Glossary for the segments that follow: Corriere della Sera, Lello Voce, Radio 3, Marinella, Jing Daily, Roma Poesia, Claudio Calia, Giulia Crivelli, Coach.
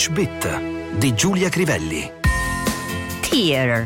English Bit di Giulia Crivelli. Tier.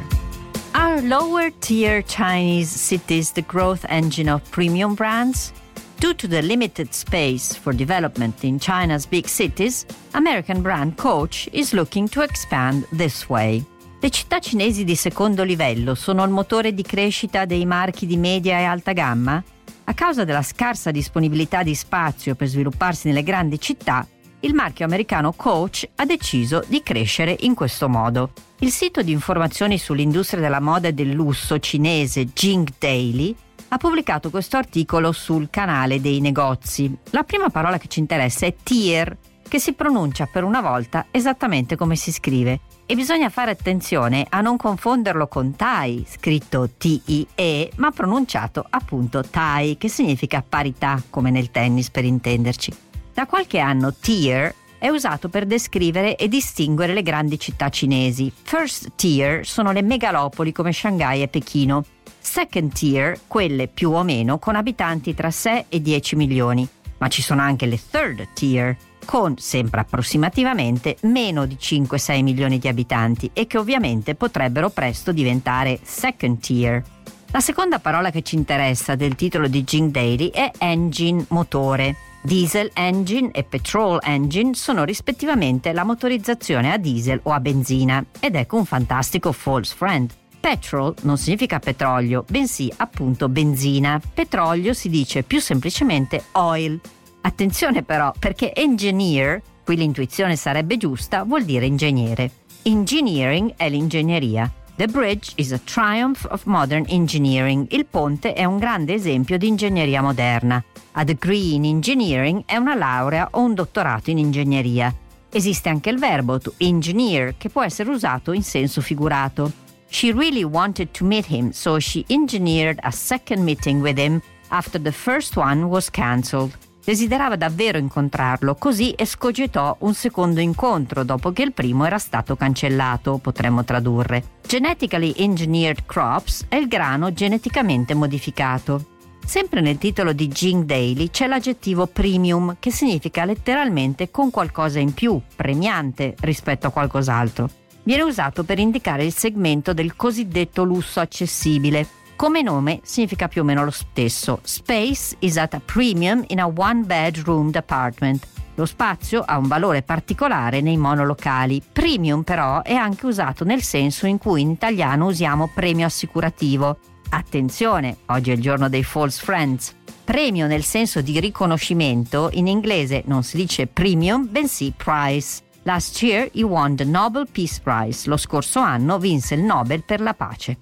Are lower tier Chinese cities the growth engine of premium brands? Due to the limited space for development in China's big cities, American brand Coach is looking to expand this way. Le città cinesi di secondo livello sono il motore di crescita dei marchi di media e alta gamma? A causa della scarsa disponibilità di spazio per svilupparsi nelle grandi città, il marchio americano Coach ha deciso di crescere in questo modo. Il sito di informazioni sull'industria della moda e del lusso cinese Jing Daily ha pubblicato questo articolo sul canale dei negozi. La prima parola che ci interessa è tier, che si pronuncia per una volta esattamente come si scrive. E bisogna fare attenzione a non confonderlo con TAI, scritto T-I-E, ma pronunciato appunto TAI, che significa parità, come nel tennis per intenderci. Da qualche anno tier è usato per descrivere e distinguere le grandi città cinesi. First tier sono le megalopoli come Shanghai e Pechino. Second tier, quelle più o meno con abitanti tra 6 e 10 milioni. Ma ci sono anche le third tier, con, sempre approssimativamente, meno di 5-6 milioni di abitanti e che ovviamente potrebbero presto diventare second tier. La seconda parola che ci interessa del titolo di Jing Daily è engine, motore. Diesel engine e petrol engine sono rispettivamente la motorizzazione a diesel o a benzina, ed ecco un fantastico false friend. Petrol non significa petrolio, bensì appunto benzina. Petrolio si dice più semplicemente oil. Attenzione però, perché engineer, qui l'intuizione sarebbe giusta, vuol dire ingegnere. Engineering è l'ingegneria. The bridge is a triumph of modern engineering. Il ponte è un grande esempio di ingegneria moderna. A degree in engineering è una laurea o un dottorato in ingegneria. Esiste anche il verbo to engineer, che può essere usato in senso figurato. She really wanted to meet him, so she engineered a second meeting with him after the first one was cancelled. Desiderava davvero incontrarlo, così escogitò un secondo incontro dopo che il primo era stato cancellato, potremmo tradurre. Genetically engineered crops è il grano geneticamente modificato. Sempre nel titolo di Jing Daily c'è l'aggettivo premium, che significa letteralmente con qualcosa in più, premiante rispetto a qualcos'altro. Viene usato per indicare il segmento del cosiddetto lusso accessibile. Come nome significa più o meno lo stesso. Space is at a premium in a one-bedroomed apartment. Lo spazio ha un valore particolare nei monolocali. Premium però è anche usato nel senso in cui in italiano usiamo premio assicurativo. Attenzione, oggi è il giorno dei false friends. Premio nel senso di riconoscimento, in inglese non si dice premium, bensì prize. Last year he won the Nobel Peace Prize. Lo scorso anno vinse il Nobel per la pace.